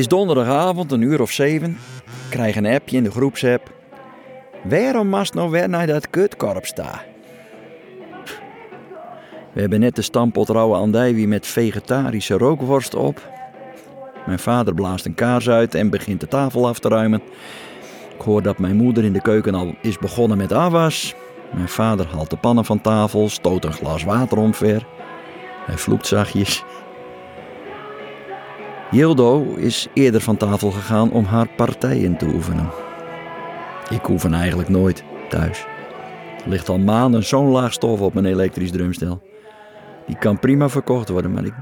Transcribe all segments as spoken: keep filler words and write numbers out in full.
is donderdagavond, een uur of zeven. Ik krijg een appje in de groepsapp. Waarom mast nou weer naar dat kutkorp staan? We hebben net de stampot rauwe andijwie met vegetarische rookworst op. Mijn vader blaast een kaars uit en begint de tafel af te ruimen. Ik hoor dat mijn moeder in de keuken al is begonnen met afwas. Mijn vader haalt de pannen van tafel, stoot een glas water omver. Hij vloekt zachtjes. Yildo is eerder van tafel gegaan om haar partijen te oefenen. Ik oefen eigenlijk nooit thuis. Er ligt al maanden zo'n laag stof op mijn elektrisch drumstel. Die kan prima verkocht worden, maar ik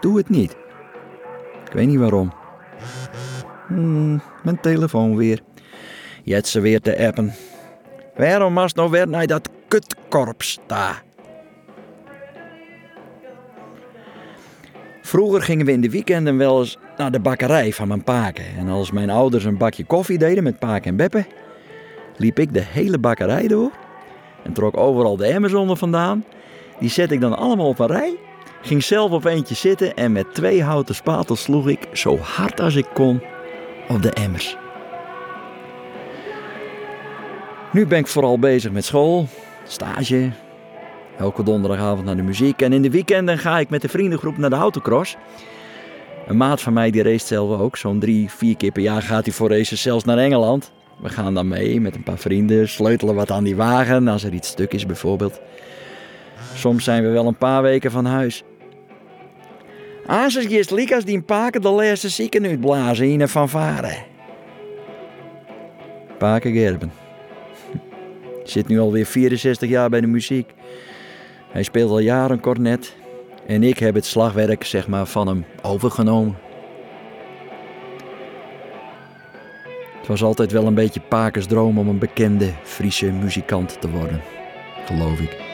doe het niet. Ik weet niet waarom. Hmm, mijn telefoon weer. Jetse weer te appen. Waarom was nou weer naar dat kutkorps staan? Vroeger gingen we in de weekenden wel eens naar de bakkerij van mijn paken. En als mijn ouders een bakje koffie deden met paken en beppen, liep ik de hele bakkerij door en trok overal de emmers onder vandaan. Die zette ik dan allemaal op een rij, ging zelf op eentje zitten en met twee houten spatels sloeg ik zo hard als ik kon op de emmers. Nu ben ik vooral bezig met school, stage, elke donderdagavond naar de muziek. En in de weekenden ga ik met de vriendengroep naar de autocross. Een maat van mij die race zelf ook. Zo'n drie, vier keer per jaar gaat hij voor races zelfs naar Engeland. We gaan dan mee met een paar vrienden, sleutelen wat aan die wagen als er iets stuk is bijvoorbeeld. Soms zijn we wel een paar weken van huis. Aansers is Likas die een paken de laatste zieken uitblazen in een fanfare. Paken Gerben. Zit nu alweer vierenzestig jaar bij de muziek. Hij speelt al jaren cornet. En ik heb het slagwerk, zeg maar, van hem overgenomen. Het was altijd wel een beetje Pakers droom om een bekende Friese muzikant te worden, geloof ik.